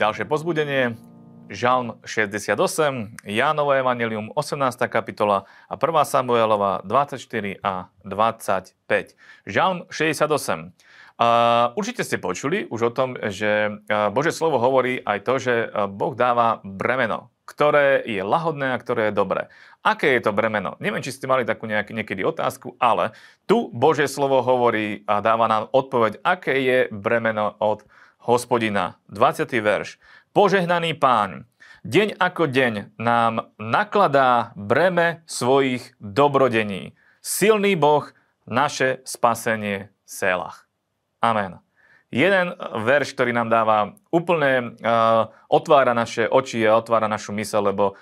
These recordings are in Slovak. Ďalšie pozbudenie, Žalm 68, Jánovo evanjelium 18. kapitola a 1. Samuelova 24 a 25. Žalm 68. Určite ste počuli už o tom, že Božie slovo hovorí aj to, že Boh dáva bremeno, ktoré je lahodné a ktoré je dobré. Aké je to bremeno? Neviem, či ste mali takú niekedy otázku, ale tu Božie slovo hovorí a dáva nám odpoveď, aké je bremeno od Hospodina. 20. verš. Požehnaný Pán, deň ako deň nám nakladá breme svojich dobrodení. Silný Boh, naše spasenie Selah. Amen. Jeden verš, ktorý nám dáva úplne, otvára naše oči a otvára našu myseľ, lebo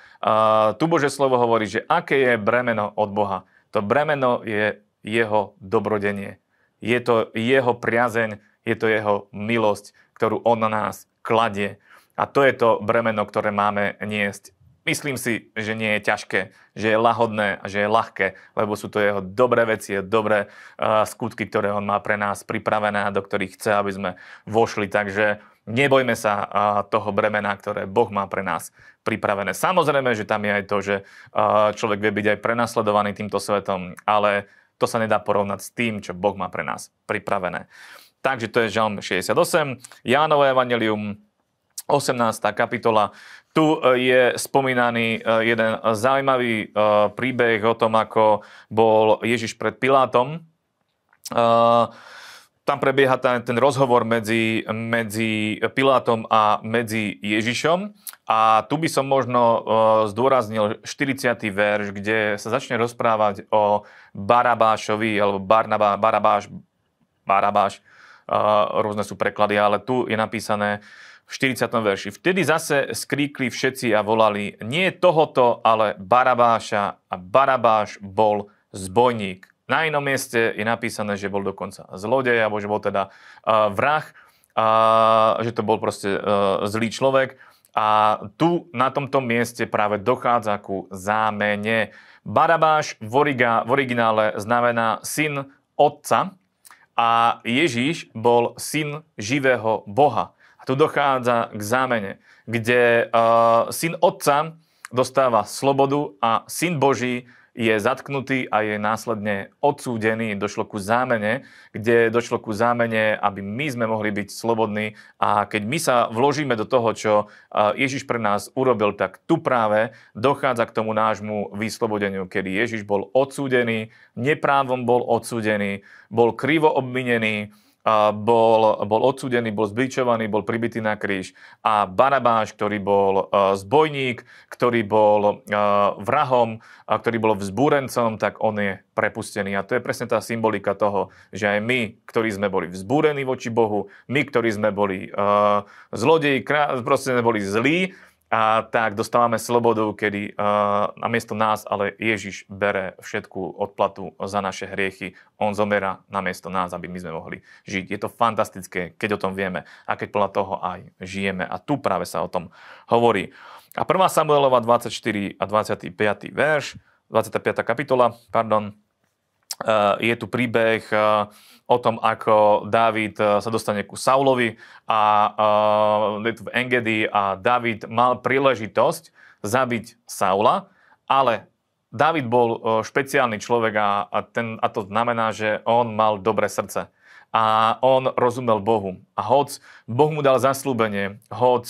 tu Božie slovo hovorí, že aké je bremeno od Boha. To bremeno je jeho dobrodenie. Je to jeho priazeň, je to jeho milosť, ktorú on na nás kladie. A to je to bremeno, ktoré máme niesť. Myslím si, že nie je ťažké, že je lahodné a že je ľahké, lebo sú to jeho dobré veci, dobré skutky, ktoré on má pre nás pripravené a do ktorých chce, aby sme vošli. Takže nebojme sa toho bremena, ktoré Boh má pre nás pripravené. Samozrejme, že tam je aj to, že človek vie byť aj prenasledovaný týmto svetom, ale to sa nedá porovnať s tým, čo Boh má pre nás pripravené. Takže to je Žalm 68, Jánovo evanjelium 18. kapitola. Tu je spomínaný jeden zaujímavý príbeh o tom, ako bol Ježiš pred Pilátom. Tam prebieha ten rozhovor medzi Pilátom a medzi Ježišom. A tu by som možno zdôraznil 40. verš, kde sa začne rozprávať o Barabášovi, alebo Barabáš. Rôzne sú preklady, ale tu je napísané v 40. verši. Vtedy zase skríkli všetci a volali, nie tohoto, ale Barabáša. A Barabáš bol zbojník. Na inom mieste je napísané, že bol dokonca zlodej, alebo že bol teda vrah, že to bol proste zlý človek. A tu na tomto mieste práve dochádza ku zámene. Barabáš v originále znamená syn otca a Ježíš bol syn živého Boha. Tu dochádza k zámene, kde syn otca dostáva slobodu a syn Boží je zatknutý a je následne odsúdený. Došlo ku zámene, aby my sme mohli byť slobodní. A keď my sa vložíme do toho, čo Ježiš pre nás urobil, tak tu práve dochádza k tomu nášmu vyslobodeniu, kedy Ježiš bol odsúdený, neprávom bol odsúdený, bol krivo obvinený, bol odsúdený, bol zbičovaný, bol pribitý na kríž. A Barabáš, ktorý bol zbojník, ktorý bol vrahom, ktorý bol vzbúrencom, tak on je prepustený. A to je presne tá symbolika toho, že aj my, ktorí sme boli vzbúrení voči Bohu, my, ktorí sme boli zlodeji, proste neboli zlí, a tak dostávame slobodu, kedy namiesto nás, ale Ježiš bere všetku odplatu za naše hriechy. On zomiera namiesto nás, aby my sme mohli žiť. Je to fantastické, keď o tom vieme a keď podľa toho aj žijeme. A tu práve sa o tom hovorí. A 1. Samuelova 24 a 25. verš, 25. kapitola, pardon, je tu príbeh o tom, ako Dávid sa dostane ku Saulovi a je tu v Engedi a Dávid mal príležitosť zabiť Saula, ale Dávid bol špeciálny človek a to znamená, že on mal dobré srdce a on rozumel Bohu. A hoc Boh mu dal zasľúbenie, hoc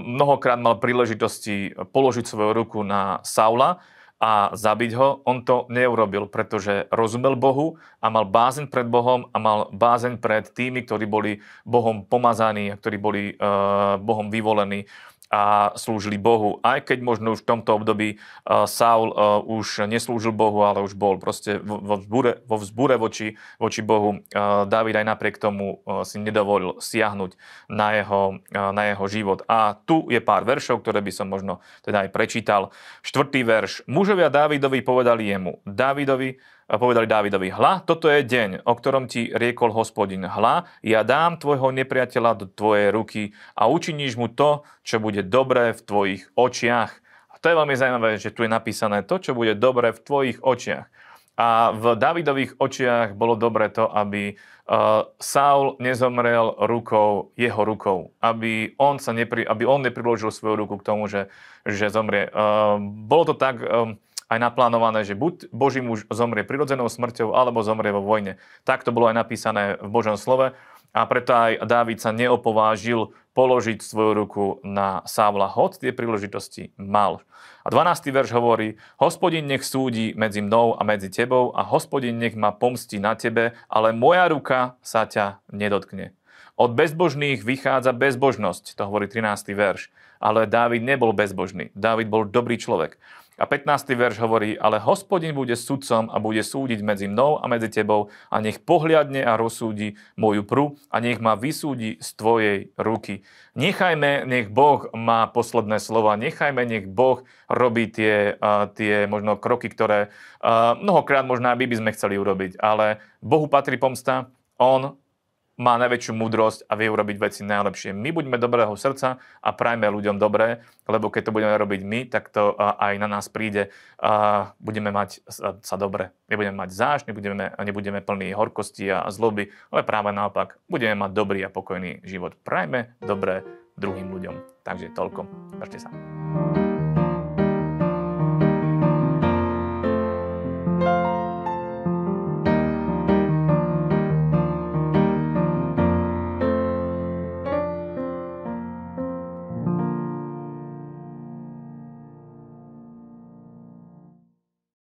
mnohokrát mal príležitosti položiť svoju ruku na Saula a zabiť ho, on to neurobil, pretože rozumel Bohu a mal bázeň pred Bohom a mal bázeň pred tými, ktorí boli Bohom pomazaní a ktorí boli Bohom vyvolení a slúžili Bohu. Aj keď možno už v tomto období Saul už neslúžil Bohu, ale už bol proste vo vzbure voči Bohu. Dávid aj napriek tomu si nedovolil siahnuť na jeho život. A tu je pár veršov, ktoré by som možno teda aj prečítal. 4. verš. Mužovia Dávidovi povedali Dávidovi, hľa, toto je deň, o ktorom ti riekol Hospodin. Hľa, ja dám tvojho nepriateľa do tvojej ruky a učiníš mu to, čo bude dobré v tvojich očiach. A to je veľmi zaujímavé, že tu je napísané to, čo bude dobré v tvojich očiach. A A v Dávidových očiach bolo dobre to, aby Saul nezomrel rukou, jeho rukou. Aby on nepriložil svoju ruku k tomu, že zomrie. Bolo to tak aj naplánované, že buď Boží muž zomrie prirodzenou smrťou, alebo zomrie vo vojne. Tak to bolo aj napísané v Božom slove. A preto aj Dávid sa neopovážil položiť svoju ruku na Saula, hoď tie príležitosti mal. A 12. verš hovorí: Hospodin nech súdi medzi mnou a medzi tebou a Hospodin nech ma pomstí na tebe, ale moja ruka sa ťa nedotkne. Od bezbožných vychádza bezbožnosť, to hovorí 13. verš. Ale Dávid nebol bezbožný, Dávid bol dobrý človek. A 15. verš hovorí: Ale Hospodin bude sudcom a bude súdiť medzi mnou a medzi tebou a nech pohliadne a rozsúdi moju pru a nech ma vysúdi z tvojej ruky. Nechajme, nech Boh má posledné slova, nechajme, nech Boh robí tie možno kroky, ktoré mnohokrát možná by sme chceli urobiť, ale Bohu patrí pomsta, on má najväčšiu múdrosť a vie urobiť veci najlepšie. My buďme dobrého srdca a prajme ľuďom dobré, lebo keď to budeme robiť my, tak to aj na nás príde. Budeme mať sa dobre. Nebudeme mať zášť, nebudeme plní horkosti a zloby, ale práve naopak, budeme mať dobrý a pokojný život. Prajme dobré druhým ľuďom. Takže toľko. Držte sa.